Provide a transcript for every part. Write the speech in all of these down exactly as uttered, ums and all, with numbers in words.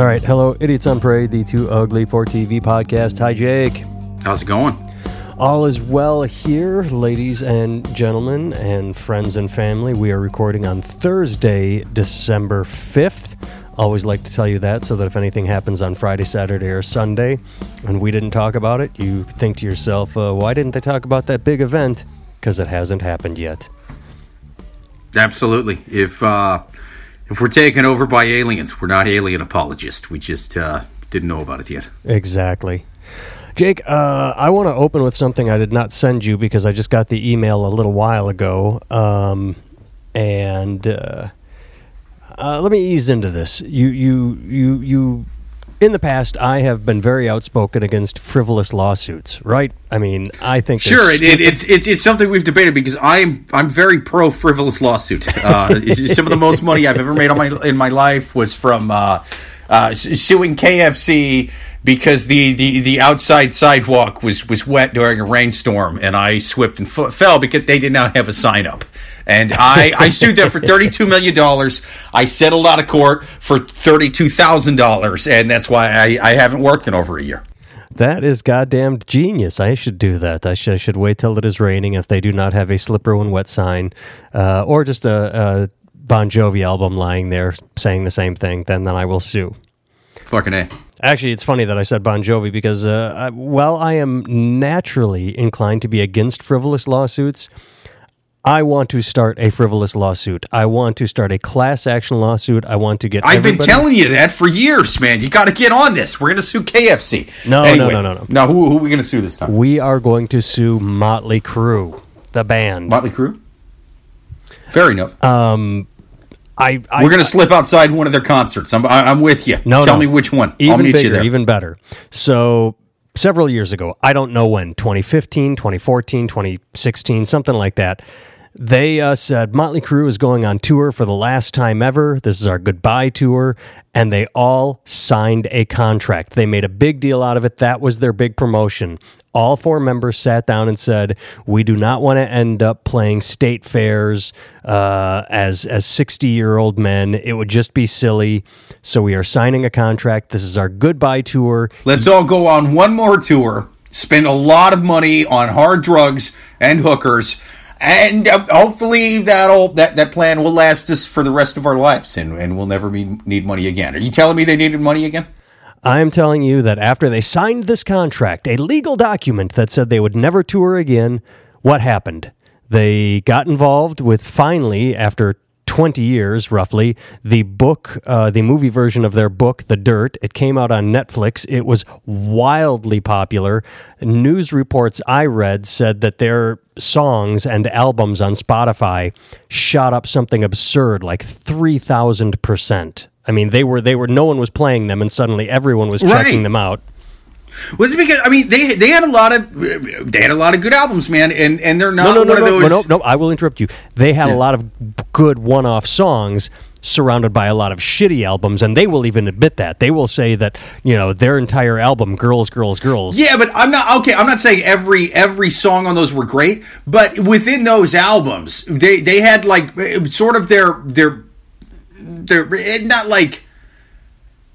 All right, hello, Idiots on Parade, the Too Ugly for T V podcast. Hi, Jake. How's it going? All is well here, ladies and gentlemen and friends and family. We are recording on Thursday, December fifth. Always like to tell you that so that if anything happens on Friday, Saturday, or Sunday, and we didn't talk about it, you think to yourself, uh, why didn't they talk about that big event? Because it hasn't happened yet. Absolutely. If uh, if we're taken over by aliens, we're not alien apologists. We just uh, didn't know about it yet. Exactly. Jake, uh, I want to open with something I did not send you because I just got the email a little while ago. Um, and uh, uh, let me ease into this. You, you, you, you. In the past, I have been very outspoken against frivolous lawsuits, right? I mean, I think sure, it, it, it's it's it's something we've debated because I'm I'm very pro frivolous lawsuit. Uh, some of the most money I've ever made on my in my life was from uh, uh, suing K F C because the, the, the outside sidewalk was, was wet during a rainstorm, and I slipped and f- fell because they did not have a sign up. And I, I sued them for thirty-two million dollars. I settled out of court for thirty-two thousand dollars, and that's why I, I haven't worked in over a year. That is goddamn genius. I should do that. I should, I should wait till it is raining if they do not have a slipper when wet sign, uh, or just a, a Bon Jovi album lying there saying the same thing. Then, then I will sue. Fucking A. Actually, it's funny that I said Bon Jovi because uh, I, while I am naturally inclined to be against frivolous lawsuits, I want to start a frivolous lawsuit. I want to start a class action lawsuit. I want to get I've everybody- been telling you that for years, man. You got to get on this. We're going to sue K F C. No, anyway, no, no, no, no. Now, who, who are we going to sue this time? We are going to sue Motley Crue, the band. Motley Crue? Fair enough. Um, I, I We're going to slip outside one of their concerts. I'm, I, I'm with you. No, Tell no. me which one. Even I'll meet bigger, you there. Even better. So... Several years ago, I don't know when, twenty fifteen, twenty fourteen, twenty sixteen, something like that, they uh, said Motley Crue is going on tour for the last time ever. This is our goodbye tour. And they all signed a contract. They made a big deal out of it. That was their big promotion. All four members sat down and said, we do not want to end up playing state fairs uh, as as sixty-year-old men. It would just be silly. So we are signing a contract. This is our goodbye tour. Let's all go on one more tour, spend a lot of money on hard drugs and hookers, and uh, hopefully that'll, that, that plan will last us for the rest of our lives, and, and we'll never be, need money again. Are you telling me they needed money again? I'm telling you that after they signed this contract, a legal document that said they would never tour again, what happened? They got involved with, finally, after twenty years, roughly, the book, uh, the movie version of their book, The Dirt. It came out on Netflix. It was wildly popular. News reports I read said that their songs and albums on Spotify shot up something absurd, like three thousand percent. I mean, they were, they were, no one was playing them, and suddenly everyone was checking right. them out. Well, it's because, I mean, they they had a lot of, they had a lot of good albums, man, and, and they're not no, no, one no, of no, those... No, no, no, I will interrupt you. They had yeah. a lot of good one-off songs surrounded by a lot of shitty albums, and they will even admit that. They will say that, you know, their entire album, Girls, Girls, Girls... Yeah, but I'm not, okay, I'm not saying every every song on those were great, but within those albums, they, they had, like, sort of their their... They're not like,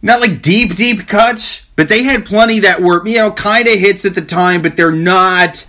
not like deep, deep cuts, but they had plenty that were, you know, kind of hits at the time, but they're not,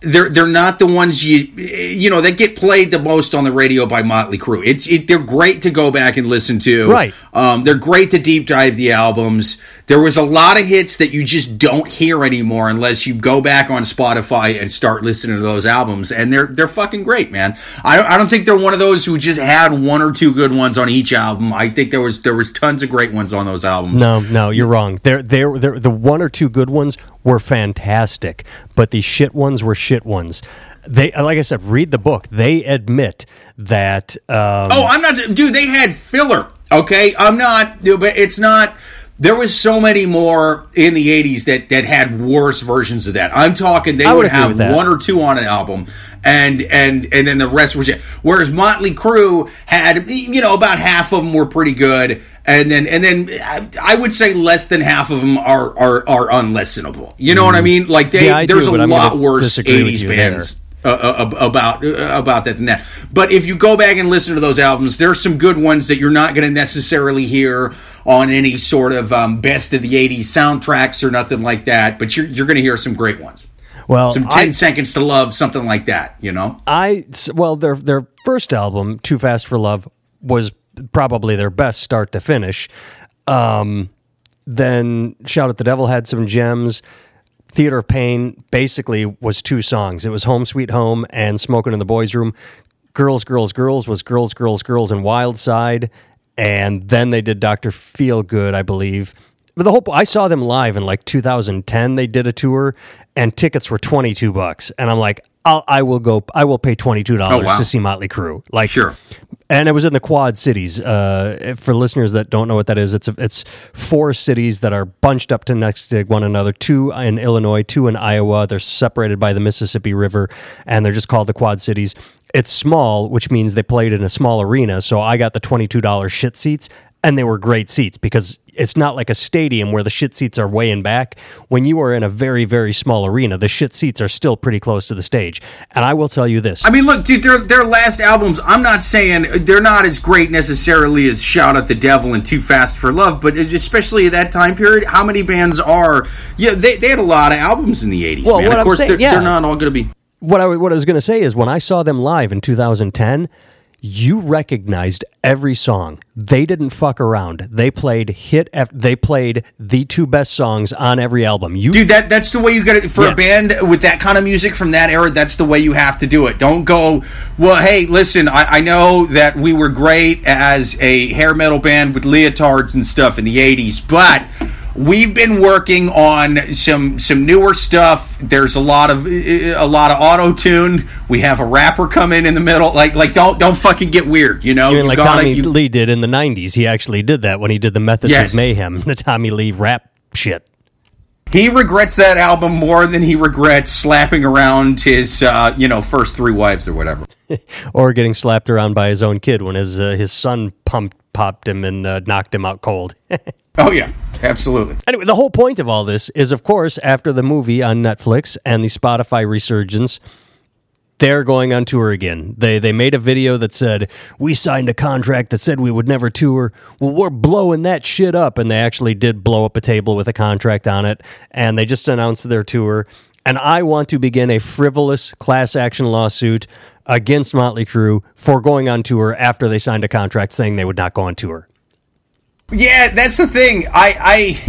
they're they're not the ones you, you know, that get played the most on the radio by Motley Crue. It's it, they're great to go back and listen to. Right. Um, they're great to deep dive the albums. There was a lot of hits that you just don't hear anymore unless you go back on Spotify and start listening to those albums, and they're they're fucking great, man. I don't, I don't think they're one of those who just had one or two good ones on each album. I think there was there was tons of great ones on those albums. No, no, you're wrong. They're, they're, they're, the one or two good ones were fantastic, but the shit ones were shit ones. They, like I said, read the book. They admit that. Um, oh, I'm not, dude. They had filler. Okay, I'm not, but it's not. There was so many more in the eighties that, that had worse versions of that. I'm talking they would, would have one or two on an album, and and and then the rest was shit. Whereas Motley Crue had, you know, about half of them were pretty good, and then and then I would say less than half of them are are, are unlistenable. You know mm. what I mean? Like they yeah, there's do, a lot worse eighties bands. There. Uh, about about that than that. But if you go back and listen to those albums, there are some good ones that you're not going to necessarily hear on any sort of um, best of the eighties soundtracks or nothing like that. But you're you're going to hear some great ones. Well, some ten I, seconds to love, something like that. You know, I well their their first album, Too Fast for Love, was probably their best start to finish. Um, then Shout at the Devil had some gems. Theater of Pain basically was two songs. It was Home Sweet Home and Smokin' in the Boys' Room. Girls, Girls, Girls was Girls, Girls, Girls and Wild Side. And then they did Doctor Feelgood, I believe. But the whole, I saw them live in like two thousand ten. They did a tour and tickets were twenty-two bucks. And I'm like, I'll, I will go, I will pay twenty-two dollars oh, wow. to see Motley Crue. Like, sure. And it was in the Quad Cities. Uh, for listeners that don't know what that is, it's a, it's four cities that are bunched up to next to one another, two in Illinois, two in Iowa. They're separated by the Mississippi River, and they're just called the Quad Cities. It's small, which means they played in a small arena, so I got the twenty-two dollars shit seats, and they were great seats because it's not like a stadium where the shit seats are way in back. When you are in a very, very small arena, the shit seats are still pretty close to the stage. And I will tell you this. I mean, look, dude, their, their last albums, I'm not saying they're not as great necessarily as Shout at the Devil and Too Fast for Love, but especially at that time period, how many bands are... Yeah, they, they had a lot of albums in the eighties, well, man. Of course, saying, they're, yeah. they're not all going to be... What I, what I was going to say is when I saw them live in two thousand ten... you recognized every song. They didn't fuck around. They played hit. F- they played the two best songs on every album. You, dude, that that's the way you got it for yeah. a band with that kind of music from that era. That's the way you have to do it. Don't go, well, hey, listen, I, I know that we were great as a hair metal band with leotards and stuff in the eighties, but we've been working on some some newer stuff. There's a lot of a lot of auto tune. We have a rapper come in in the middle. Like like don't don't fucking get weird, you know. You like gotta, Tommy you... Lee did in the nineties. He actually did that when he did the Methods yes. of Mayhem, the Tommy Lee rap shit. He regrets that album more than he regrets slapping around his uh, you know first three wives or whatever, or getting slapped around by his own kid when his uh, his son pumped popped him and uh, knocked him out cold. Oh, yeah, absolutely. Anyway, the whole point of all this is, of course, after the movie on Netflix and the Spotify resurgence, they're going on tour again. They they made a video that said, we signed a contract that said we would never tour. Well, we're blowing that shit up. And they actually did blow up a table with a contract on it. And they just announced their tour. And I want to begin a frivolous class action lawsuit against Motley Crue for going on tour after they signed a contract saying they would not go on tour. Yeah, that's the thing. I,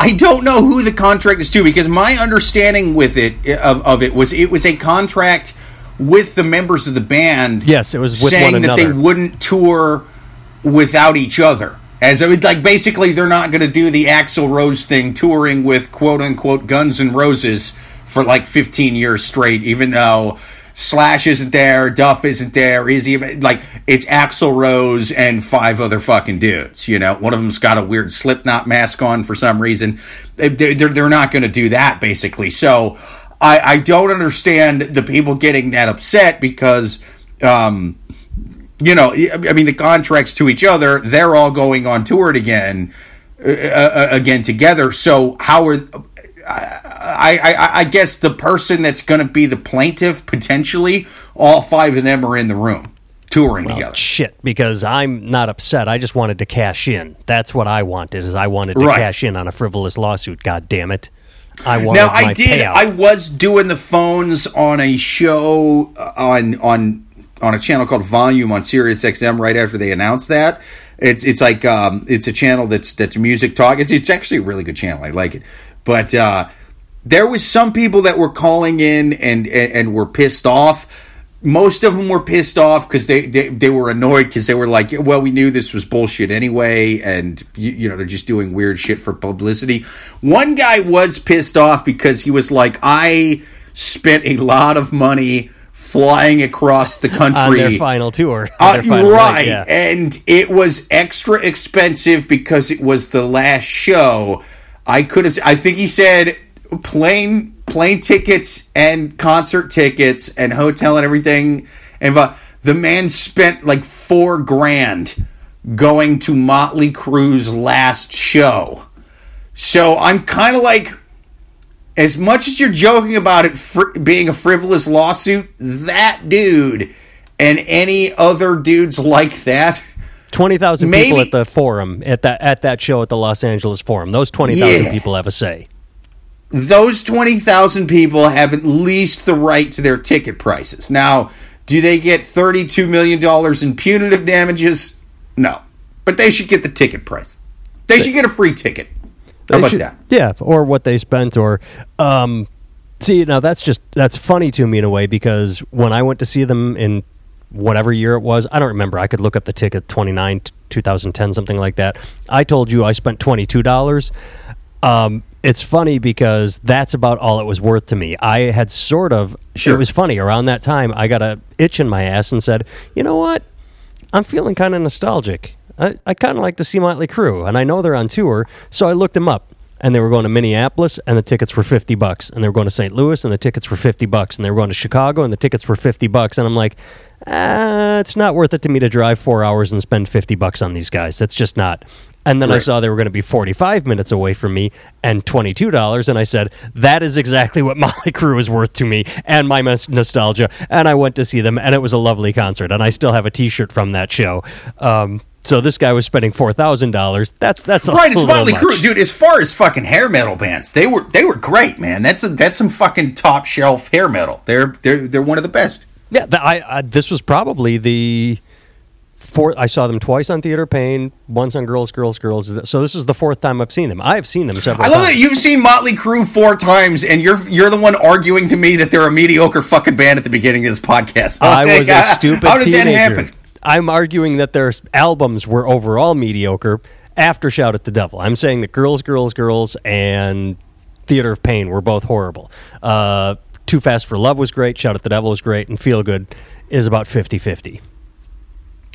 I I don't know who the contract is to, because my understanding with it of, of it was it was a contract with the members of the band. Yes, it was with saying one another. That they wouldn't tour without each other. As it was like basically they're not going to do the Axl Rose thing, touring with quote unquote Guns N' Roses for like fifteen years straight, even though Slash isn't there, Duff isn't there, Izzy, like, it's Axl Rose and five other fucking dudes, you know? One of them's got a weird Slipknot mask on for some reason. They're, they're not going to do that, basically. So I, I don't understand the people getting that upset because, um, you know, I mean, the contracts to each other, they're all going on tour again, uh, again together. So how are... I, I, I guess the person that's going to be the plaintiff, potentially, all five of them are in the room touring well, together. Shit, because I'm not upset. I just wanted to cash in. That's what I wanted, is I wanted to right. cash in on a frivolous lawsuit, God damn it. I wanted now, my I did. Payout. I was doing the phones on a show on on on a channel called Volume on Sirius X M right after they announced that. It's it's like um, it's a channel that's that's music talk. It's it's actually a really good channel. I like it. But uh, there was some people that were calling in and, and, and were pissed off. Most of them were pissed off because they, they, they were annoyed because they were like, well, we knew this was bullshit anyway. And, you, you know, they're just doing weird shit for publicity. One guy was pissed off because he was like, I spent a lot of money flying across the country. On their final tour. Uh, their final right. Night, yeah. And it was extra expensive because it was the last show. I could have. I think he said plane plane tickets and concert tickets and hotel and everything. And uh, the man spent like four grand going to Motley Crue's last show. So I'm kind of like, as much as you're joking about it fr- being a frivolous lawsuit, that dude and any other dudes like that. twenty thousand people at the forum, at that at that show at the Los Angeles Forum. Those twenty thousand yeah. people have a say. Those twenty thousand people have at least the right to their ticket prices. Now, do they get thirty-two million dollars in punitive damages? No. But they should get the ticket price. They should get a free ticket. How about should, that? Yeah, or what they spent or... Um, see, now that's just... That's funny to me in a way because when I went to see them in... whatever year it was, I don't remember. I could look up the ticket, twenty-nine, twenty ten, something like that. I told you I spent twenty-two dollars. Um, it's funny because that's about all it was worth to me. I had sort of, sure. It was funny, around that time, I got a itch in my ass and said, you know what? I'm feeling kind of nostalgic. I, I kind of like to see Motley Crue, and I know they're on tour, so I looked them up. And they were going to Minneapolis, and the tickets were fifty bucks. And they were going to Saint Louis, and the tickets were fifty bucks. And they were going to Chicago, and the tickets were fifty bucks. And I'm like, ah, it's not worth it to me to drive four hours and spend fifty bucks on these guys. That's just not. And then right. I saw they were going to be forty-five minutes away from me and twenty-two dollars. And I said, that is exactly what Motley Crue is worth to me and my nostalgia. And I went to see them, and it was a lovely concert. And I still have a T-shirt from that show. Um So this guy was spending four thousand dollars. That's that's a right. It's Motley Crue, dude. As far as fucking hair metal bands, they were they were great, man. That's a, that's some fucking top shelf hair metal. They're they're they're one of the best. Yeah, the, I, I this was probably the fourth. I saw them twice on Theater of Pain, once on Girls Girls Girls. So this is the fourth time I've seen them. I've seen them several. I love times. That you've seen Motley Crue four times, and you're you're the one arguing to me that they're a mediocre fucking band at the beginning of this podcast. I like, was a stupid. How did teenager. That happen? I'm arguing that their albums were overall mediocre after Shout at the Devil. I'm saying that Girls, Girls, Girls and Theater of Pain were both horrible. Uh, Too Fast for Love was great, Shout at the Devil was great, and Feel Good is about fifty-fifty.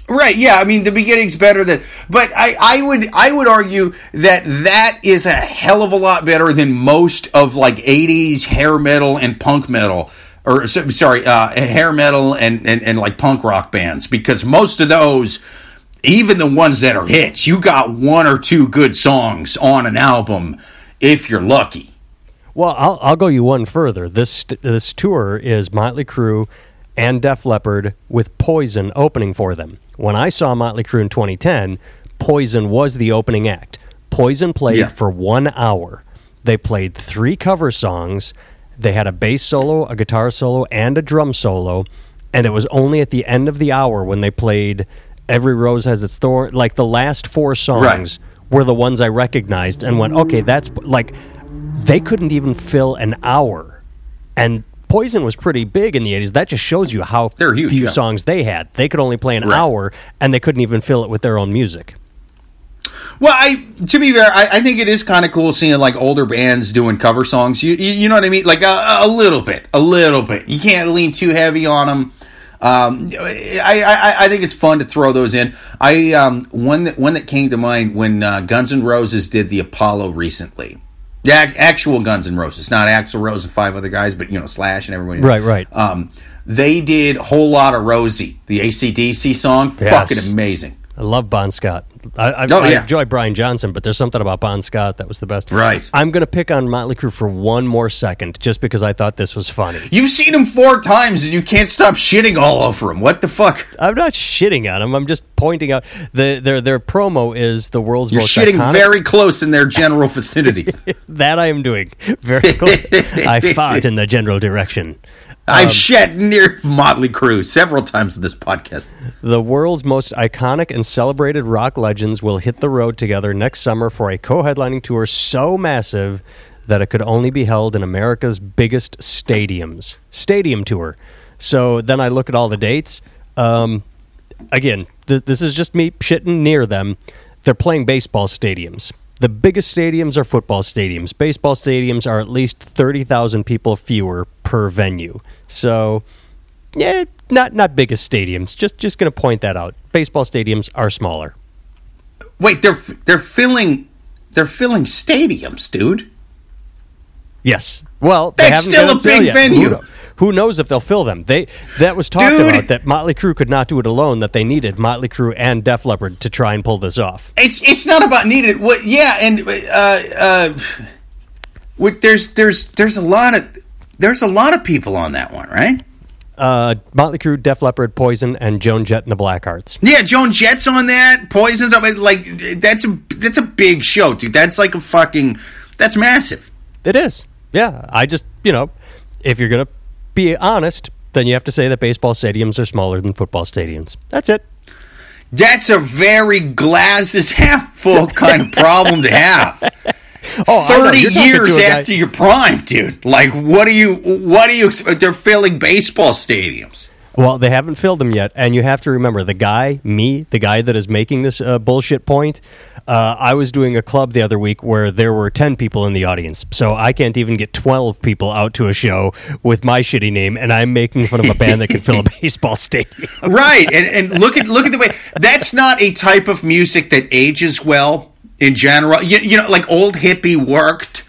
Right, yeah, I mean, the beginning's better than... But I, I would I would argue that that is a hell of a lot better than most of, like, eighties hair metal and punk metal. Or, sorry, uh, hair metal and, and, and like punk rock bands, because most of those, even the ones that are hits, you got one or two good songs on an album if you're lucky. Well, I'll I'll go you one further. This this tour is Motley Crue and Def Leppard with Poison opening for them. When I saw Motley Crue in twenty ten, Poison was the opening act. Poison played yeah. for one hour. They played three cover songs. They had a bass solo, a guitar solo, and a drum solo, and it was only at the end of the hour when they played Every Rose Has Its Thorn. Like, the last four songs right. were the ones I recognized and went, okay, that's... Like, they couldn't even fill an hour. And Poison was pretty big in the eighties. That just shows you how huge, few yeah. songs they had. They could only play an right. hour, and they couldn't even fill it with their own music. Well, I to be fair, I, I think it is kind of cool seeing like older bands doing cover songs. You you, you know what I mean? Like a, a little bit, a little bit. You can't lean too heavy on them. Um, I, I I think it's fun to throw those in. I um one that one that came to mind when uh, Guns N' Roses did the Apollo recently. The actual Guns N' Roses, not Axl Rose and five other guys, but you know Slash and everybody else. Right, right. Um, they did Whole Lotta Rosie, the A C D C song. Yes. Fucking amazing. I love Bon Scott. I, I, oh, yeah. I enjoy Brian Johnson, but there's something about Bon Scott that was the best. Right. I'm going to pick on Motley Crue for one more second, just because I thought this was funny. You've seen him four times, and you can't stop shitting all over him. What the fuck? I'm not shitting on him. I'm just pointing out the their their promo is the world's You're most shitting iconic. Very close in their general vicinity. That I am doing. Very close. I fought in the general direction. I've um, shed near Motley Crue several times in this podcast. The world's most iconic and celebrated rock legends will hit the road together next summer for a co-headlining tour so massive that it could only be held in America's biggest stadiums. Stadium tour. So then I look at all the dates. Um, again, th- this is just me shitting near them. They're playing baseball stadiums. The biggest stadiums are football stadiums. Baseball stadiums are at least thirty thousand people fewer per venue. So, yeah, not not biggest stadiums. Just just going to point that out. Baseball stadiums are smaller. Wait, they're they're filling they're filling stadiums, dude. Yes. Well, they that's still a big yet. venue. Who, who knows if they'll fill them? They that was talked dude. about that Motley Crue could not do it alone. That they needed Motley Crue and Def Leppard to try and pull this off. It's it's not about needed. What? Yeah, and uh, uh, With, there's there's there's a lot of there's a lot of people on that one, right? Uh, Motley Crue, Def Leppard, Poison, and Joan Jett and the Blackhearts. Yeah, Joan Jett's on that. Poison's on, like that's a that's a big show, dude. That's like a fucking that's massive. It is. Yeah, I just you know, if you're gonna be honest, then you have to say that baseball stadiums are smaller than football stadiums. That's it. That's a very glasses half full kind of problem to have. Oh, thirty years after your prime, dude. Like, what do you, what do you, they're filling baseball stadiums. Well, they haven't filled them yet. And you have to remember the guy, me, the guy that is making this uh, bullshit point. Uh, I was doing a club the other week where there were ten people in the audience. So I can't even get twelve people out to a show with my shitty name, and I'm making fun of a band that can fill a baseball stadium. Right. And, and look at, look at the way, that's not a type of music that ages well in general. You, you know, like old hippie worked.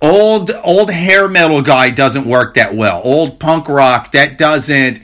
Old, old hair metal guy doesn't work that well. Old punk rock, that doesn't,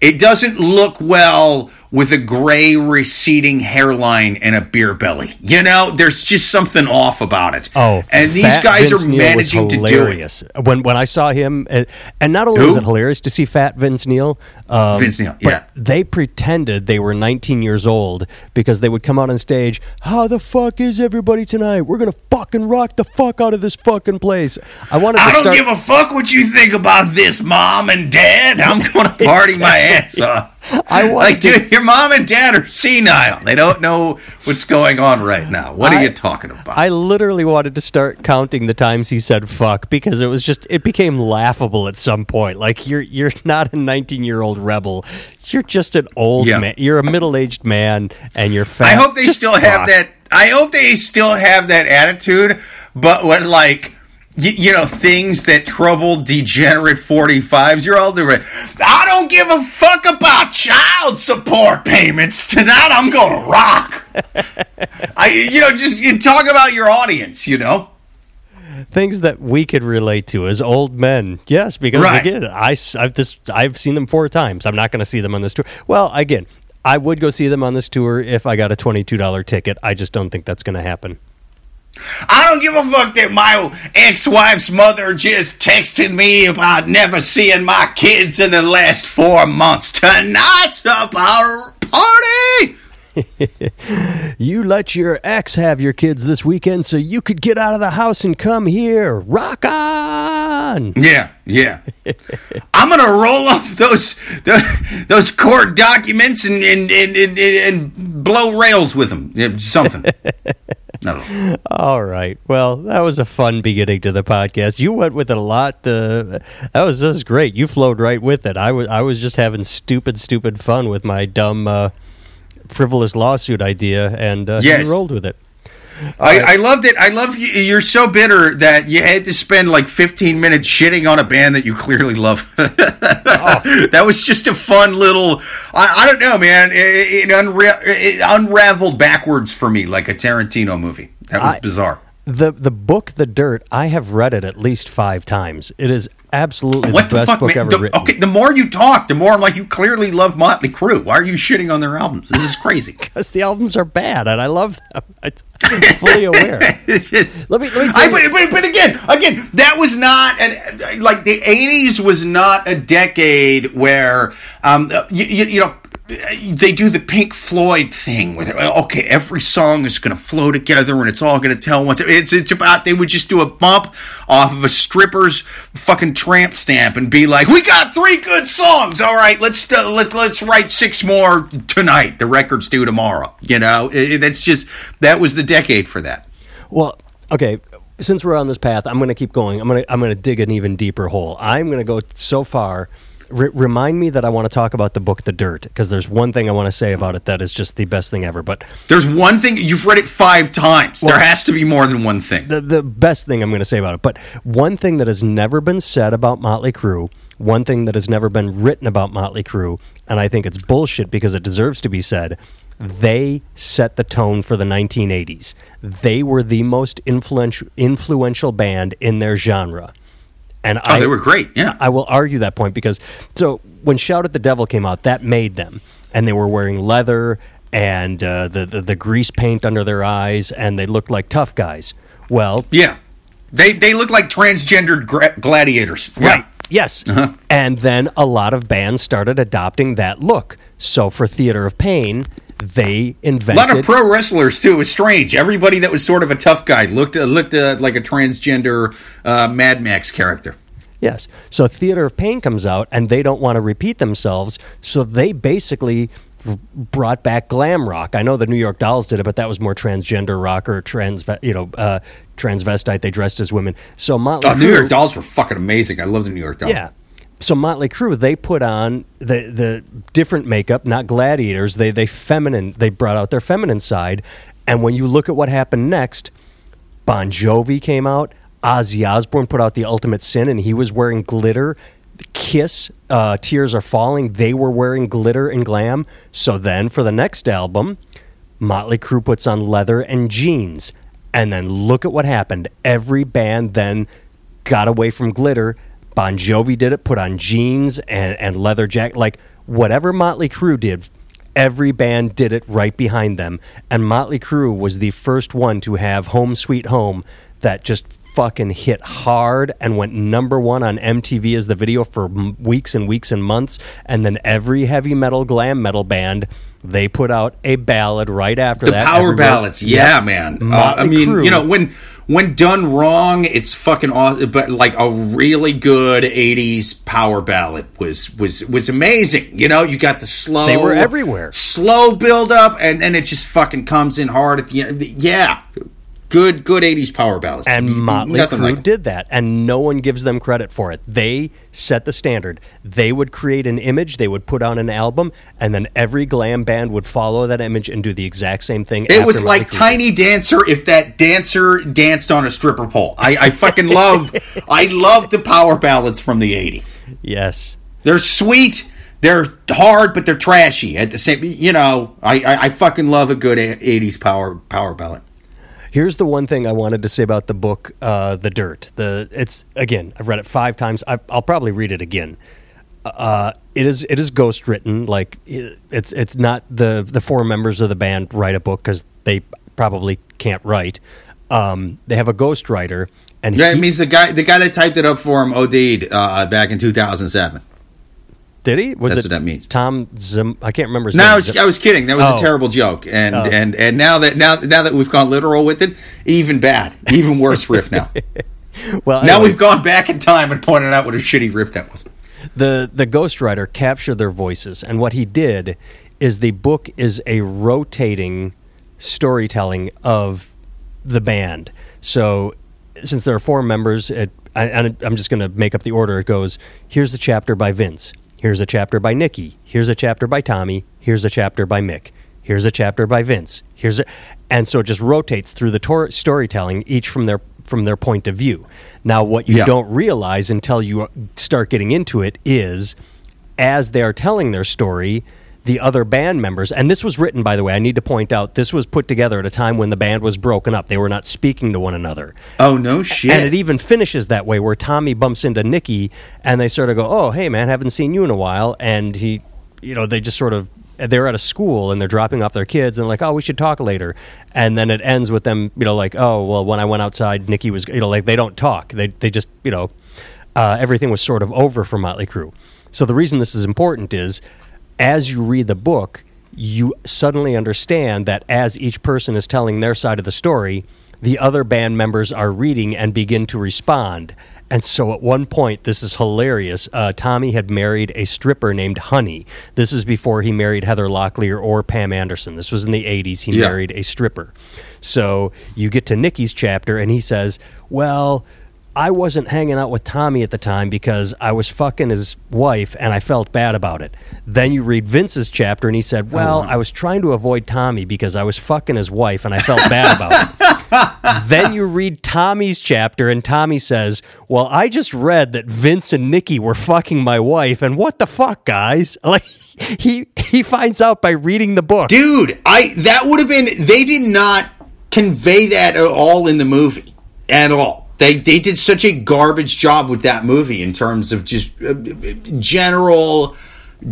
it doesn't look well with a gray receding hairline and a beer belly. You know, there's just something off about it. Oh, and these guys are managing to do it. When when I saw him, and not only was it hilarious to see Fat Vince Neil, um, Vince Neil, yeah, they pretended they were nineteen years old because they would come out on stage. How the fuck is everybody tonight? We're gonna fucking rock the fuck out of this fucking place. I wanted. To I don't start- give a fuck what you think about this, mom and dad. I'm gonna party exactly. my ass off. I like, to, dude, your mom and dad are senile. They don't know what's going on right now. What I, are you talking about? I literally wanted to start counting the times he said fuck because it was just, it became laughable at some point. Like, you're you're not a nineteen-year-old rebel. You're just an old yeah. man. You're a middle-aged man, and you're fat. I hope they just still fuck. have that, I hope they still have that attitude, but when, like... You, you know, things that trouble degenerate forty-fives, you're all doing. I don't give a fuck about child support payments. Tonight I'm going to rock. I, you know, just you talk about your audience, you know. Things that we could relate to as old men. Yes, because right. again, I, I've, this, I've seen them four times. I'm not going to see them on this tour. Well, again, I would go see them on this tour if I got a twenty-two dollars ticket. I just don't think that's going to happen. I don't give a fuck that my ex-wife's mother just texted me about never seeing my kids in the last four months. Tonight's a party! You let your ex have your kids this weekend so you could get out of the house and come here. Rock on! Yeah, yeah. I'm going to roll up those the, those court documents and, and, and, and, and blow rails with them. Something. No. All right. Well, that was a fun beginning to the podcast. You went with it a lot. Uh, that was that was great. You flowed right with it. I was I was just having stupid, stupid fun with my dumb, uh, frivolous lawsuit idea, and uh, yes. you rolled with it. I, right. I loved it. I love you. You're so bitter that you had to spend like fifteen minutes shitting on a band that you clearly love. oh. That was just a fun little, I, I don't know, man. It, it, unra- it unraveled backwards for me like a Tarantino movie. That was I, bizarre. The the book, The Dirt, I have read it at least five times. It is absolutely what the, the best fuck, book man? ever the, written. Okay, the more you talk, the more I'm like, you clearly love Motley Crue. Why are you shitting on their albums? This is crazy. Because the albums are bad, and I love them. I, I'm fully aware. Just, let me, let me tell I, you. But, but again, again, that was not an, like the eighties was not a decade where um you, you, you know they do the Pink Floyd thing where okay every song is going to flow together and it's all going to tell once it's it's about they would just do a bump off of a stripper's fucking tramp stamp and be like we got three good songs all right let's uh, let, let's write six more tonight the record's due tomorrow you know that's just that was the decade for that. Well, okay, since we're on this path, I'm going to keep going. I'm going to I'm going to dig an even deeper hole. I'm going to go so far. R- remind me that I want to talk about the book The Dirt, because there's one thing I want to say about it that is just the best thing ever. But there's one thing, you've read it five times. Well, there has to be more than one thing. The, the best thing I'm going to say about it. But one thing that has never been said about Motley Crue, one thing that has never been written about Motley Crue, and I think it's bullshit because it deserves to be said, they set the tone for the nineteen eighties. They were the most influential influential band in their genre. And oh, I, they were great, yeah. I will argue that point because, so when Shout at the Devil came out, that made them. And they were wearing leather and uh, the, the, the grease paint under their eyes, and they looked like tough guys. Well, yeah. They they look like transgendered gra- gladiators. Yeah. Right. Yes. Uh-huh. And then a lot of bands started adopting that look. So for Theater of Pain, they invented... A lot of pro wrestlers, too. It was strange. Everybody that was sort of a tough guy looked uh, looked uh, like a transgender uh, Mad Max character. Yes. So Theater of Pain comes out, and they don't want to repeat themselves, so they basically brought back glam rock. I know the New York Dolls did it, but that was more transgender rock or trans, you know, uh, transvestite. They dressed as women. So Motley oh, Crue, New York Dolls were fucking amazing. I love the New York Dolls. Yeah. So Motley Crue, they put on the the different makeup, not gladiators. They they feminine. They brought out their feminine side. And when you look at what happened next, Bon Jovi came out. Ozzy Osbourne put out The Ultimate Sin, and he was wearing glitter. Kiss, uh, Tears Are Falling, they were wearing glitter and glam. So then for the next album, Motley Crue puts on leather and jeans. And then look at what happened. Every band then got away from glitter. Bon Jovi did it, put on jeans and, and leather jacket. Like, whatever Motley Crue did, every band did it right behind them. And Motley Crue was the first one to have Home Sweet Home that just fucking hit hard and went number one on M T V as the video for weeks and weeks and months. And then every heavy metal, glam metal band, they put out a ballad right after the that. The power ballads, yeah, yep. man. Uh, I mean, Crue. You know, when when done wrong, it's fucking awesome. But like a really good eighties power ballad was was was amazing. You know, you got the slow. They were everywhere. Slow build up, and then it just fucking comes in hard at the end. Yeah. Good, good eighties power ballads. And Motley Nothing Crue like did that, and no one gives them credit for it. They set the standard. They would create an image, they would put on an album, and then every glam band would follow that image and do the exact same thing. It was Motley like Crue. Tiny Dancer if that dancer danced on a stripper pole. I, I fucking love, I love the power ballads from the eighties. Yes. They're sweet, they're hard, but they're trashy at the same, you know, I, I, I fucking love a good eighties power, power ballad. Here's the one thing I wanted to say about the book, uh, The Dirt. The it's again, I've read it five times. I, I'll probably read it again. Uh, it is it is ghost written. Like it's it's not the the four members of the band write a book because they probably can't write. Um, they have a ghost writer, and yeah, he, it means the guy the guy that typed it up for him OD'd uh, back in two thousand seven. Did he? Was That's it what that means. Tom Zim? I can't remember his no, name. No, I was, I was kidding. That was oh. a terrible joke. And, oh. and and now that now now that we've gone literal with it, even bad. Even worse riff now. Well, now anyway, we've gone back in time and pointed out what a shitty riff that was. The the ghostwriter captured their voices, and what he did is the book is a rotating storytelling of the band. So since there are four members, it, I, I'm just going to make up the order. It goes, here's the chapter by Vince. Here's a chapter by Nikki. Here's a chapter by Tommy. Here's a chapter by Mick. Here's a chapter by Vince. Here's a, and so it just rotates through the tor- storytelling, each from their from their point of view. Now, what you yeah. don't realize until you start getting into it is, as they are telling their story, the other band members, and this was written, by the way, I need to point out, this was put together at a time when the band was broken up. They were not speaking to one another. Oh, no shit. And it even finishes that way, where Tommy bumps into Nikki, and they sort of go, oh, hey, man, haven't seen you in a while. And he, you know, they just sort of, they're at a school, and they're dropping off their kids, and like, oh, we should talk later. And then it ends with them, you know, like, oh, well, when I went outside, Nikki was, you know, like, they don't talk. They, they just, you know, uh, everything was sort of over for Motley Crue. So the reason this is important is, as you read the book, you suddenly understand that as each person is telling their side of the story, the other band members are reading and begin to respond. And so at one point, this is hilarious, uh, Tommy had married a stripper named Honey. This is before he married Heather Locklear or Pam Anderson. This was in the eighties. He yeah. married a stripper. So you get to Nikki's chapter, and he says, well, I wasn't hanging out with Tommy at the time because I was fucking his wife and I felt bad about it. Then you read Vince's chapter and he said, well, I was trying to avoid Tommy because I was fucking his wife and I felt bad about it. Then you read Tommy's chapter and Tommy says, well, I just read that Vince and Nikki were fucking my wife and what the fuck, guys? Like, he he finds out by reading the book. Dude, I that would have been, they did not convey that at all in the movie at all. They they did such a garbage job with that movie in terms of just general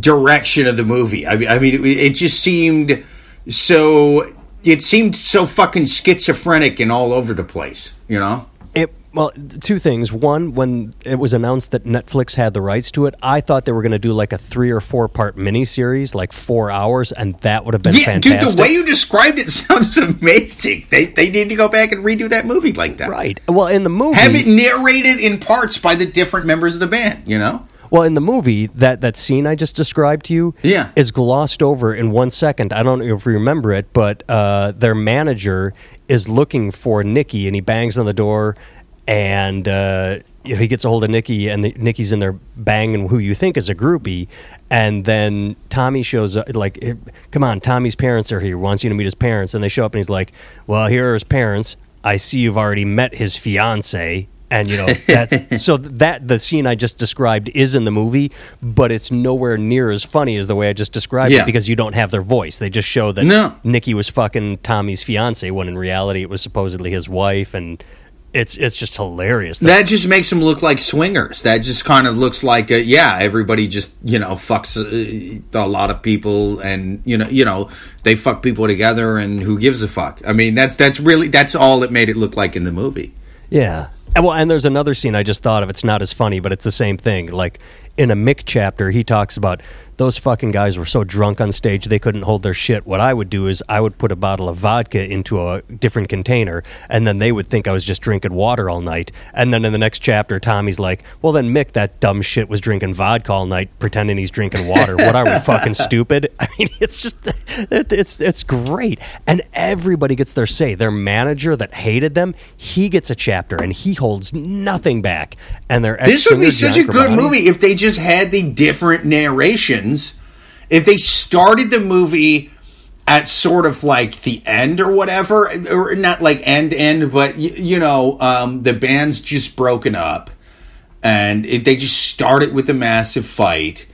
direction of the movie. I mean, I mean, it just seemed so. It seemed so fucking schizophrenic and all over the place. You know, it Well, two things. One, when it was announced that Netflix had the rights to it, I thought they were going to do like a three or four part miniseries, like four hours, and that would have been yeah, fantastic. Dude, the way you described it sounds amazing. They they need to go back and redo that movie like that. Right. Well, in the movie, have it narrated in parts by the different members of the band. You know. Well, in the movie, that, that scene I just described to you yeah. is glossed over in one second. I don't know if you remember it, but uh, their manager is looking for Nikki, and he bangs on the door, and uh, he gets a hold of Nikki, and the, Nikki's in there banging who you think is a groupie, and then Tommy shows up, like, come on, Tommy's parents are here, he wants you to meet his parents, and they show up, and he's like, well, here are his parents, I see you've already met his fiancée. And, you know, that's, so that the scene I just described is in the movie, but it's nowhere near as funny as the way I just described yeah. it, because you don't have their voice. They just show that no. Nikki was fucking Tommy's fiance when in reality it was supposedly his wife, and it's it's just hilarious. That, that just makes them look like swingers. That just kind of looks like, a, yeah, everybody just, you know, fucks a, a lot of people, and, you know, you know, they fuck people together, and who gives a fuck? I mean, that's that's really, that's all it made it look like in the movie. Yeah. Well, and there's another scene I just thought of. It's not as funny, but it's the same thing. Like, in a Mick chapter, he talks about those fucking guys were so drunk on stage they couldn't hold their shit. What I would do is I would put a bottle of vodka into a different container, and then they would think I was just drinking water all night. And then in the next chapter, Tommy's like, well, then Mick, that dumb shit, was drinking vodka all night pretending he's drinking water. What are we, fucking stupid? I mean, it's just, it's it's great. And everybody gets their say. Their manager that hated them, he gets a chapter, and he holds nothing back. And their This would be such a good movie if they just had the different narration. If they started the movie at sort of like the end or whatever, or not like end end, but y- you know, um, the band's just broken up, and it, they just start it with a massive fight,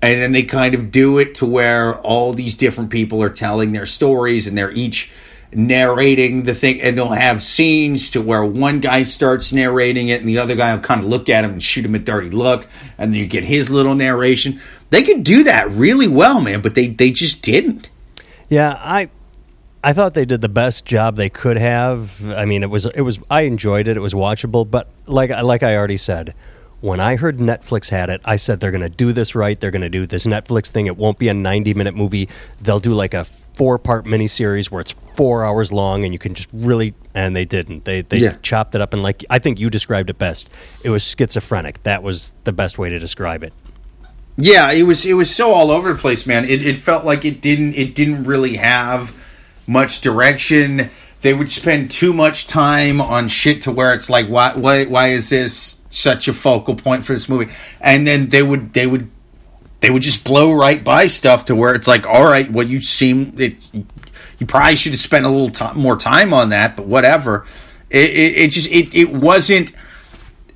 and then they kind of do it to where all these different people are telling their stories, and they're each narrating the thing, and they'll have scenes to where one guy starts narrating it, and the other guy will kind of look at him and shoot him a dirty look, and then you get his little narration. They could do that really well, man, but they, they just didn't. Yeah, I I thought they did the best job they could have. I mean, it was it was I enjoyed it. It was watchable, but like like I already said, when I heard Netflix had it, I said they're going to do this right. They're going to do this Netflix thing. It won't be a ninety-minute movie. They'll do like a four-part miniseries where it's four hours long, and you can just really... And they didn't. They they yeah. chopped it up, and like I think you described it best. It was schizophrenic. That was the best way to describe it. Yeah, it was it was so all over the place, man. It it felt like it didn't it didn't really have much direction. They would spend too much time on shit to where it's like, why why why is this such a focal point for this movie? And then they would they would they would just blow right by stuff to where it's like, all right, well, you seem it you probably should have spent a little t- more time on that, but whatever. It it, it just it, it wasn't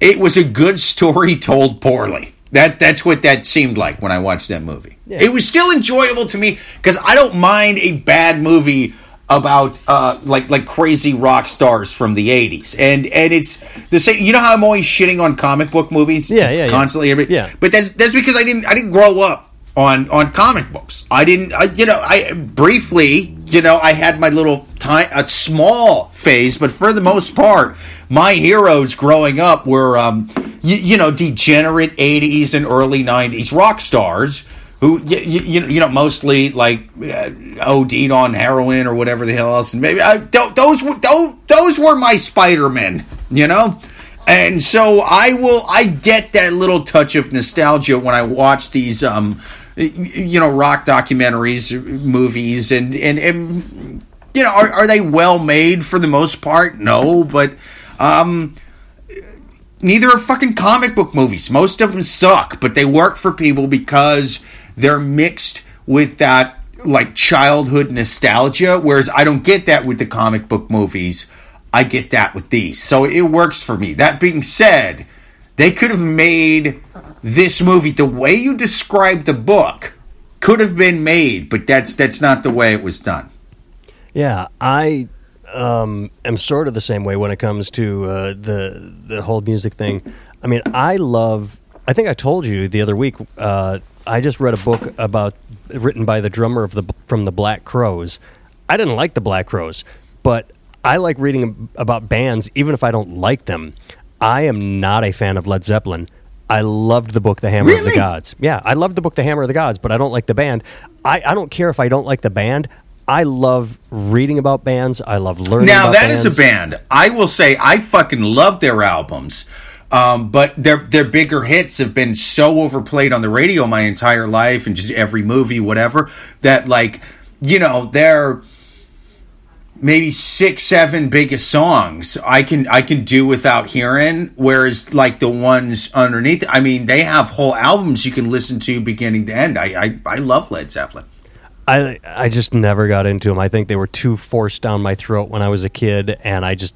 it was a good story told poorly. That that's what that seemed like when I watched that movie. Yeah. It was still enjoyable to me because I don't mind a bad movie about uh, like like crazy rock stars from the eighties. And and it's the same. You know how I'm always shitting on comic book movies, yeah, yeah, constantly. Yeah. Every, yeah. But that's that's because I didn't I didn't grow up on on comic books. I didn't I, you know I briefly you know I had my little time a small phase, but for the most part, my heroes growing up were. Um, You, you know, degenerate eighties and early nineties rock stars who, you, you, you know, mostly like uh, OD'd on heroin or whatever the hell else. And maybe I, those were those, those were my Spider-Men, you know. And so I will I get that little touch of nostalgia when I watch these, um, you know, rock documentaries, movies, and and, and you know, are, are they well made for the most part? No, but. Um, Neither are fucking comic book movies. Most of them suck, but they work for people because they're mixed with that, like, childhood nostalgia, whereas I don't get that with the comic book movies. I get that with these. So it works for me. That being said, they could have made this movie the way you described the book could have been made, but that's that's not the way it was done. Yeah, I... Um, I'm sort of the same way when it comes to uh, the the whole music thing. I mean, I love. I think I told you the other week. Uh, I just read a book about written by the drummer of the from the Black Crowes. I didn't like the Black Crowes, but I like reading about bands even if I don't like them. I am not a fan of Led Zeppelin. I loved the book The Hammer really? of the Gods. Yeah, I loved the book The Hammer of the Gods, but I don't like the band. I, I don't care if I don't like the band. I love reading about bands. I love learning now, about bands. Now, that is a band. I will say I fucking love their albums. Um, but their their bigger hits have been so overplayed on the radio my entire life and just every movie, whatever, that, like, you know, they're... maybe six, seven biggest songs I can I can do without hearing, whereas like the ones underneath, I mean, they have whole albums you can listen to beginning to end. I I, I love Led Zeppelin. I I just never got into them. I think they were too forced down my throat when I was a kid, and I just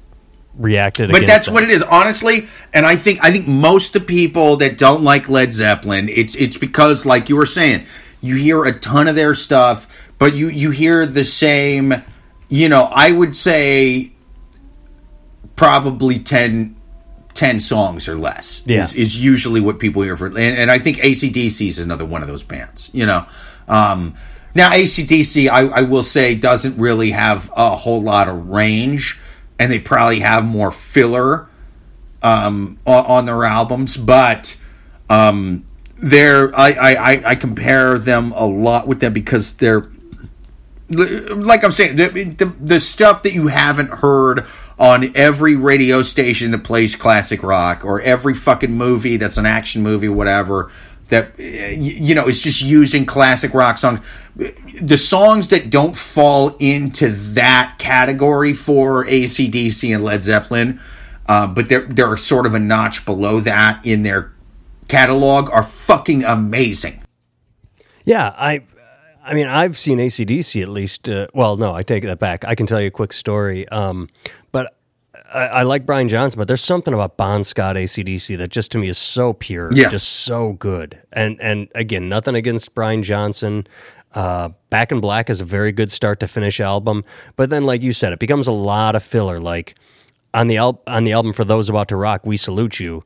reacted against But that's them. What it is, honestly. And I think I think most of the people that don't like Led Zeppelin, it's it's because, like you were saying, you hear a ton of their stuff, but you you hear the same. You know, I would say probably ten, ten songs or less yeah. is, is usually what people hear for. And, and I think A C D C is another one of those bands, you know. Um, now, A C D C, I, I will say, doesn't really have a whole lot of range, and they probably have more filler um, on, on their albums. But um, they're, I, I, I compare them a lot with them because they're... Like I'm saying, the, the the stuff that you haven't heard on every radio station that plays classic rock or every fucking movie that's an action movie, whatever, that, you know, it's just using classic rock songs. The songs that don't fall into that category for A C D C and Led Zeppelin, uh, but they're, they're sort of a notch below that in their catalog, are fucking amazing. Yeah, I... I mean, I've seen A C D C at least. Uh, well, no, I take that back. I can tell you a quick story. Um, but I, I like Brian Johnson, but there's something about Bon Scott A C D C that just to me is so pure, yeah. just so good. And and again, nothing against Brian Johnson. Uh, Back in Black is a very good start to finish album. But then, like you said, it becomes a lot of filler. Like on the al- on the album For Those About to Rock, We Salute You.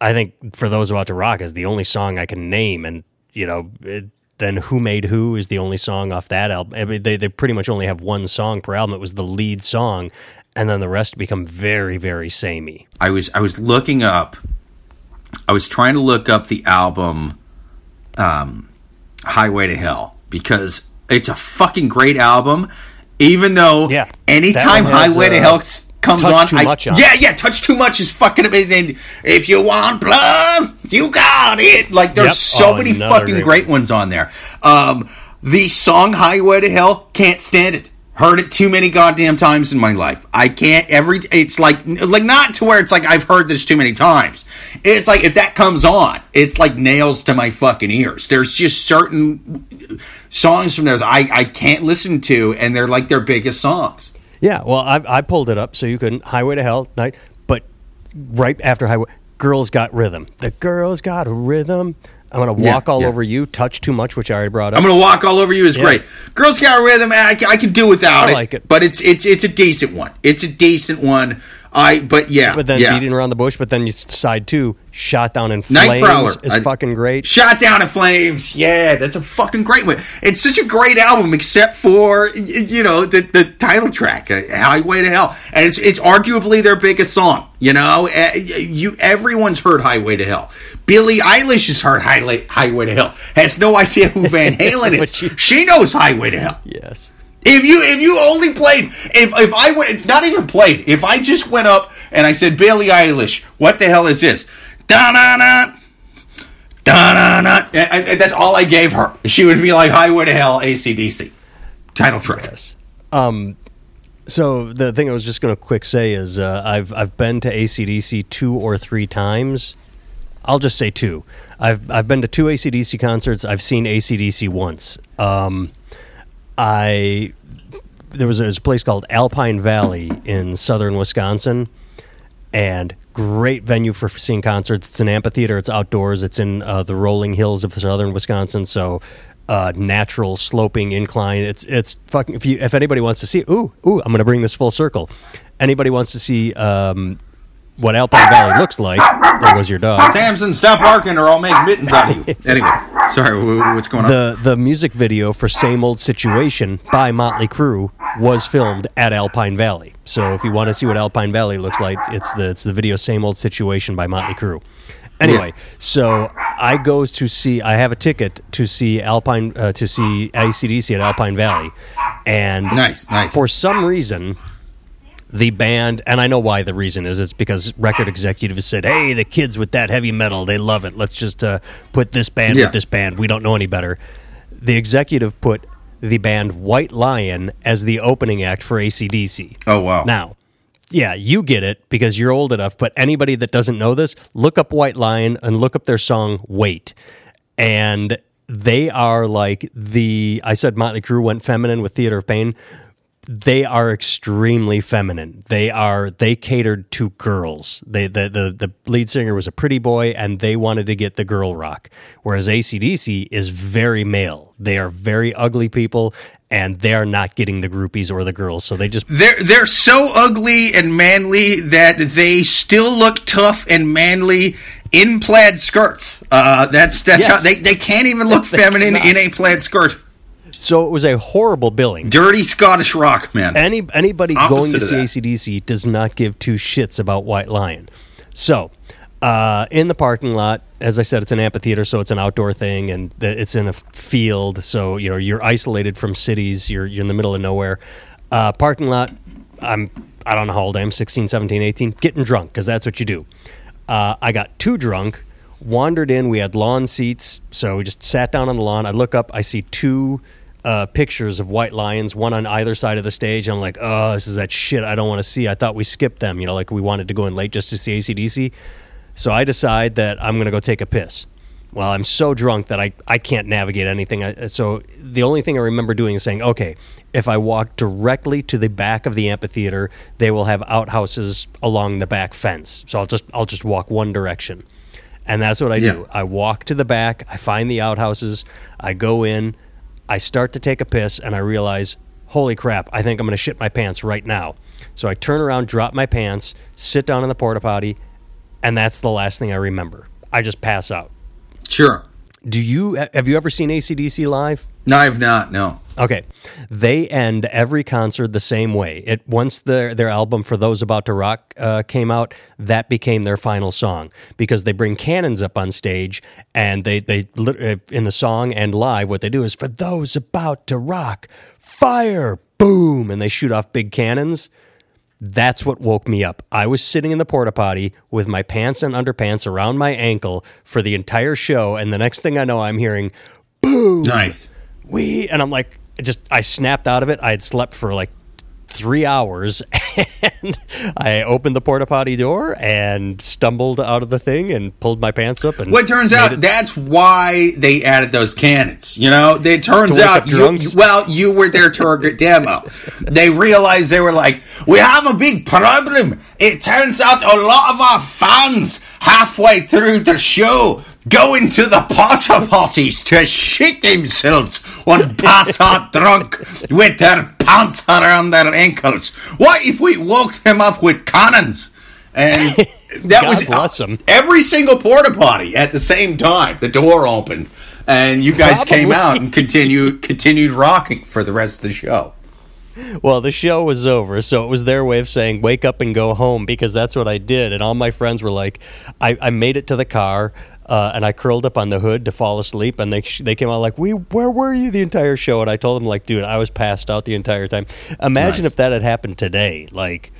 I think For Those About to Rock is the only song I can name, and you know. It, Then Who Made Who is the only song off that album. I mean, they they pretty much only have one song per album. It was the lead song, and then the rest become very, very samey. I was I was looking up. I was trying to look up the album, um, Highway to Hell, because it's a fucking great album. Even though yeah, anytime has, Highway uh, to Hell comes on, too I, much on, yeah, yeah, Touch Too Much is fucking amazing. If you want blood, you got it. Like, there's yep. so oh, many fucking great, great ones on there. Um, the song Highway to Hell, can't stand it. Heard it too many goddamn times in my life. I can't every... It's like, like not to where it's like I've heard this too many times. It's like if that comes on, it's like nails to my fucking ears. There's just certain songs from those I, I can't listen to, and they're like their biggest songs. Yeah, well, I, I pulled it up so you couldn't. Highway to Hell, night, but right after Highway... Girls Got Rhythm. The Girls Got Rhythm. I'm going to Walk yeah, All yeah. Over You. Touch Too Much, which I already brought up. I'm going to Walk All Over You is yeah. great. Girls Got Rhythm, I, I can do without I it. I like it. But it's it's it's a decent one. It's a decent one. I But yeah. But then yeah. Beating Around the Bush, but then you side two, Shot Down in Flames Nightcrawler. is I, fucking great. Shot Down in Flames. Yeah, that's a fucking great one. It's such a great album except for, you know, the, the title track, Highway to Hell. And it's it's arguably their biggest song, you know? you Everyone's heard Highway to Hell. Billie Eilish has heard Highway, Highway to Hell. Has no idea who Van Halen is. You, she knows Highway to Hell. Yes. If you if you only played, if if I went, not even played, if I just went up and I said, Billie Eilish, what the hell is this? Da-na-na, da-na-na. And, and that's all I gave her. She would be like, Highway to Hell, A C D C. Title track. Yes. Um, so the thing I was just going to quick say is uh, I've I've been to A C D C two or three times. I'll just say two. I've I've been to two A C D C concerts. I've seen A C D C once. Um I there was, there was a place called Alpine Valley in southern Wisconsin, and great venue for seeing concerts. It's an amphitheater. It's outdoors. It's in uh, the rolling hills of southern Wisconsin, so uh, natural sloping incline. It's it's fucking. If you if anybody wants to see, ooh ooh, I'm gonna bring this full circle. Anybody wants to see um, what Alpine Valley looks like? There goes your dog. Samson, stop barking, or I'll make mittens out of you. Anyway. Sorry, what's going on? The the music video for Same Old Situation by Motley Crue was filmed at Alpine Valley. So if you want to see what Alpine Valley looks like, it's the it's the video Same Old Situation by Motley Crue. Anyway, yeah. So I goes to see I have a ticket to see Alpine uh, to see A C D C at Alpine Valley. And nice, nice. For some reason the band, and I know why the reason is, it's because record executives said, hey, the kids with that heavy metal, they love it. Let's just uh, put this band yeah. with this band. We don't know any better. The executive put the band White Lion as the opening act for A C D C. Oh, wow. Now, yeah, you get it because you're old enough, but anybody that doesn't know this, look up White Lion and look up their song, Wait. And they are like the, I said Motley Crue went feminine with Theater of Pain. They are extremely feminine. They are. They catered to girls. They the, the the lead singer was a pretty boy, and they wanted to get the girl rock. Whereas A C D C is very male. They are very ugly people, and they are not getting the groupies or the girls. So they just they're they're so ugly and manly that they still look tough and manly in plaid skirts. Uh, that's that's yes. how they they can't even look they feminine cannot. In a plaid skirt. So it was a horrible billing. Dirty Scottish rock, man. Any Anybody Opposite going to see A C D C does not give two shits about White Lion. So uh, in the parking lot, as I said, it's an amphitheater, so it's an outdoor thing, and it's in a field, so you know, you're isolated from cities. You're, you're in the middle of nowhere. Uh, parking lot, I'm, I don't know how old I am, sixteen, seventeen, eighteen, getting drunk, because that's what you do. Uh, I got too drunk, wandered in. We had lawn seats, so we just sat down on the lawn. I look up, I see two... Uh, pictures of White Lions, one on either side of the stage, and I'm like, oh, this is that shit I don't want to see. I thought we skipped them, you know, like we wanted to go in late just to see A C D C. So I decide that I'm going to go take a piss. Well, I'm so drunk that I, I can't navigate anything. I, so the only thing I remember doing is saying, okay, if I walk directly to the back of the amphitheater, they will have outhouses along the back fence. So I'll just I'll just walk one direction. And that's what I yeah. do. I walk to the back, I find the outhouses, I go in, I start to take a piss, and I realize, holy crap, I think I'm going to shit my pants right now. So I turn around, drop my pants, sit down in the porta potty, and that's the last thing I remember. I just pass out. Sure. Do you have you ever seen A C D C live? No, I have not, no. Okay. They end every concert the same way. It once their their album For Those About to Rock uh, came out, that became their final song, because they bring cannons up on stage, and they they in the song and live what they do is, for those about to rock, fire, boom, and they shoot off big cannons. That's what woke me up. I was sitting in the porta potty with my pants and underpants around my ankle for the entire show, and the next thing I know, I'm hearing, boom. Nice. We and I'm like, just I snapped out of it. I had slept for like three hours, and I opened the porta potty door and stumbled out of the thing and pulled my pants up. And well, it turns out it, that's why they added those cannons. You know, it turns out you, well, you were their target demo. They realized, they were like, we have a big problem. It turns out a lot of our fans halfway through the show go into the porta potties to shit themselves and pass out drunk with their pants around their ankles. What if we woke them up with cannons? And that God was bless them. Every single porta potty at the same time. The door opened, and you guys Probably. came out and continued continued rocking for the rest of the show. Well, the show was over, so it was their way of saying, wake up and go home, because that's what I did. And all my friends were like, I, I made it to the car, uh, and I curled up on the hood to fall asleep, and they they came out like, "We, where were you the entire show?" And I told them, like, dude, I was passed out the entire time. Imagine right. if that had happened today, like...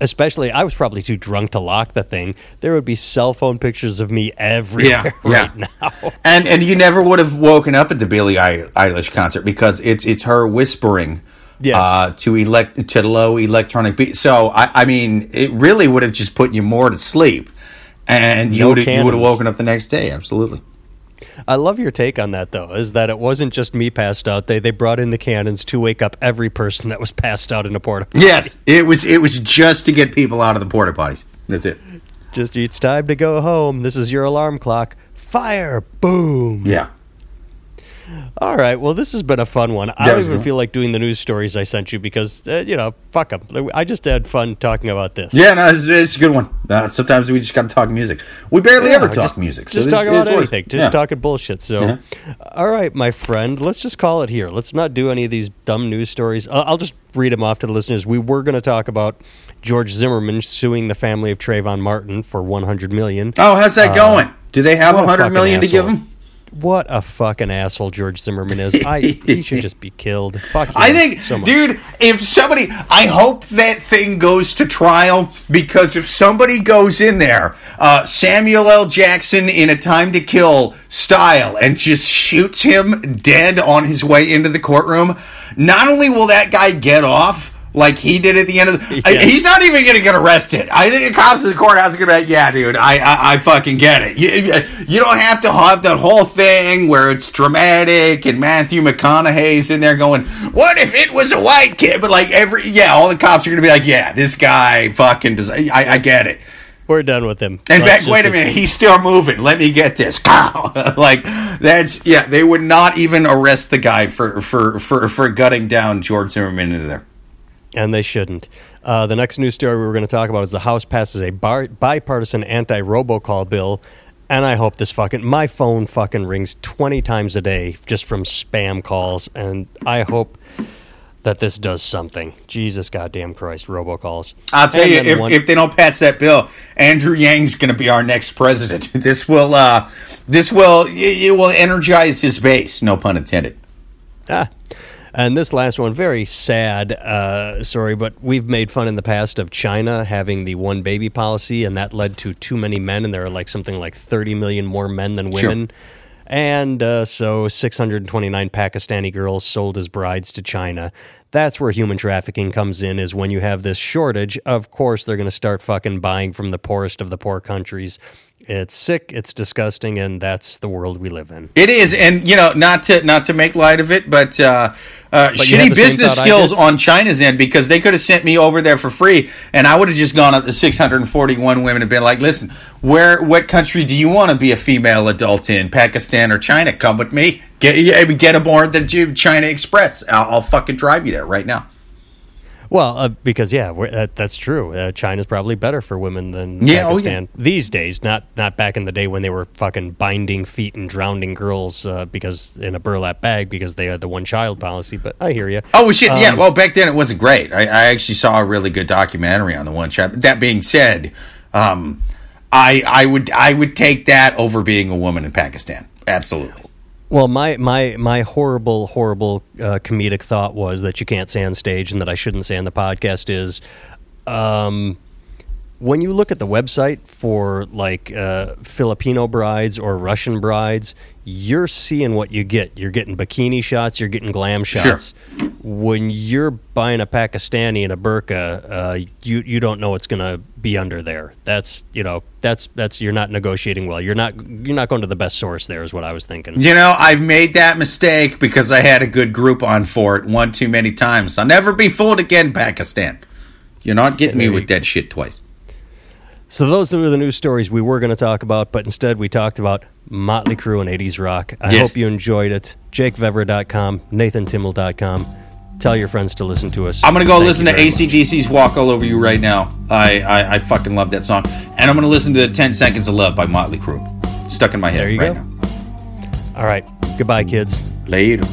Especially, I was probably too drunk to lock the thing. There would be cell phone pictures of me everywhere yeah, right yeah. now. And and you never would have woken up at the Billie Eilish concert, because it's it's her whispering yes. uh, to elect to low electronic beats. So I, I mean, it really would have just put you more to sleep, and you no would you would have woken up the next day. Absolutely. I love your take on that, though, is that it wasn't just me passed out. They they brought in the cannons to wake up every person that was passed out in a porta potty. Yes, it was it was just to get people out of the porta potties. That's it. Just, it's time to go home. This is your alarm clock. Fire, boom. Yeah. All right. Well, this has been a fun one. I don't even feel like doing the news stories I sent you because, uh, you know, fuck them. I just had fun talking about this. Yeah, no, it's, it's a good one. Uh, sometimes we just got to talk music. We barely yeah, ever talk just, music. So just talk about anything. Just yeah. talking bullshit. So, uh-huh. all right, my friend, let's just call it here. Let's not do any of these dumb news stories. I'll, I'll just read them off to the listeners. We were going to talk about George Zimmerman suing the family of Trayvon Martin for one hundred million dollars. Oh, how's that uh, going? Do they have one hundred million dollars to give him? What a fucking asshole George Zimmerman is. I he should just be killed. Fuck him. I think, so dude, if somebody, I hope that thing goes to trial, because if somebody goes in there, uh, Samuel L. Jackson in A Time to Kill style and just shoots him dead on his way into the courtroom, not only will that guy get off like he did at the end of the... Yes. I, he's not even going to get arrested. I think the cops in the courthouse are going to be like, yeah, dude, I, I, I fucking get it. You, you don't have to have that whole thing where it's dramatic and Matthew McConaughey's in there going, what if it was a white kid? But like every... Yeah, all the cops are going to be like, yeah, this guy fucking... Does, I, I get it. We're done with him. In fact, wait a minute. He's still moving. Let me get this. Like, that's... Yeah, they would not even arrest the guy for, for, for, for gutting down George Zimmerman into there. And they shouldn't. Uh, the next news story we were going to talk about is the House passes a bar- bipartisan anti-robocall bill, and I hope this fucking... My phone fucking rings twenty times a day just from spam calls, and I hope that this does something. Jesus goddamn Christ, robocalls. I'll tell and you, if, one- if they don't pass that bill, Andrew Yang's going to be our next president. This will, uh, this will, it will energize his base, no pun intended. Ah. And this last one, very sad, uh, sorry, but we've made fun in the past of China having the one baby policy, and that led to too many men, and there are like something like thirty million more men than women. Sure. And uh, so six hundred twenty-nine Pakistani girls sold as brides to China. That's where human trafficking comes in, is when you have this shortage, of course they're going to start fucking buying from the poorest of the poor countries. It's sick, it's disgusting, and that's the world we live in. It is, and, you know, not to not to make light of it, but, uh, uh, but shitty business skills on China's end, because they could have sent me over there for free, and I would have just gone up to six hundred forty-one women and been like, listen, where, what country do you want to be a female adult in, Pakistan or China? Come with me. Get, get aboard the China Express. I'll, I'll fucking drive you there right now. Well, uh, because, yeah, we're, uh, that's true. Uh, China's probably better for women than yeah, Pakistan oh, yeah. these days, not not back in the day when they were fucking binding feet and drowning girls uh, because in a burlap bag because they had the one-child policy, but I hear you. Oh, shit, um, yeah. Well, back then it wasn't great. I, I actually saw a really good documentary on the one-child. That being said, um, I I would I would take that over being a woman in Pakistan. Absolutely. Well, my my my horrible, horrible uh, comedic thought was that you can't say on stage and that I shouldn't say on the podcast is, um, when you look at the website for like uh, Filipino brides or Russian brides, you're seeing what you get. You're getting bikini shots. You're getting glam shots. Sure. When you're buying a Pakistani in a burqa, uh, you you don't know what's going to be under there. That's you know that's that's you're not negotiating well. You're not you're not going to the best source. There is what I was thinking. You know, I've made that mistake because I had a good Groupon for it one too many times. I'll never be fooled again, Pakistan. You're not getting me with that shit twice. So those were the news stories we were going to talk about, but instead we talked about Motley Crue and eighties rock. I yes. hope you enjoyed it. jake vevra dot com, nathan timmel dot com. Tell your friends to listen to us. I'm going to go listen to A C D C's Walk All Over You right now. I, I, I fucking love that song. And I'm going to listen to the ten seconds of Love by Motley Crue. Stuck in my head right now. There you go. All right. Goodbye, kids. Later.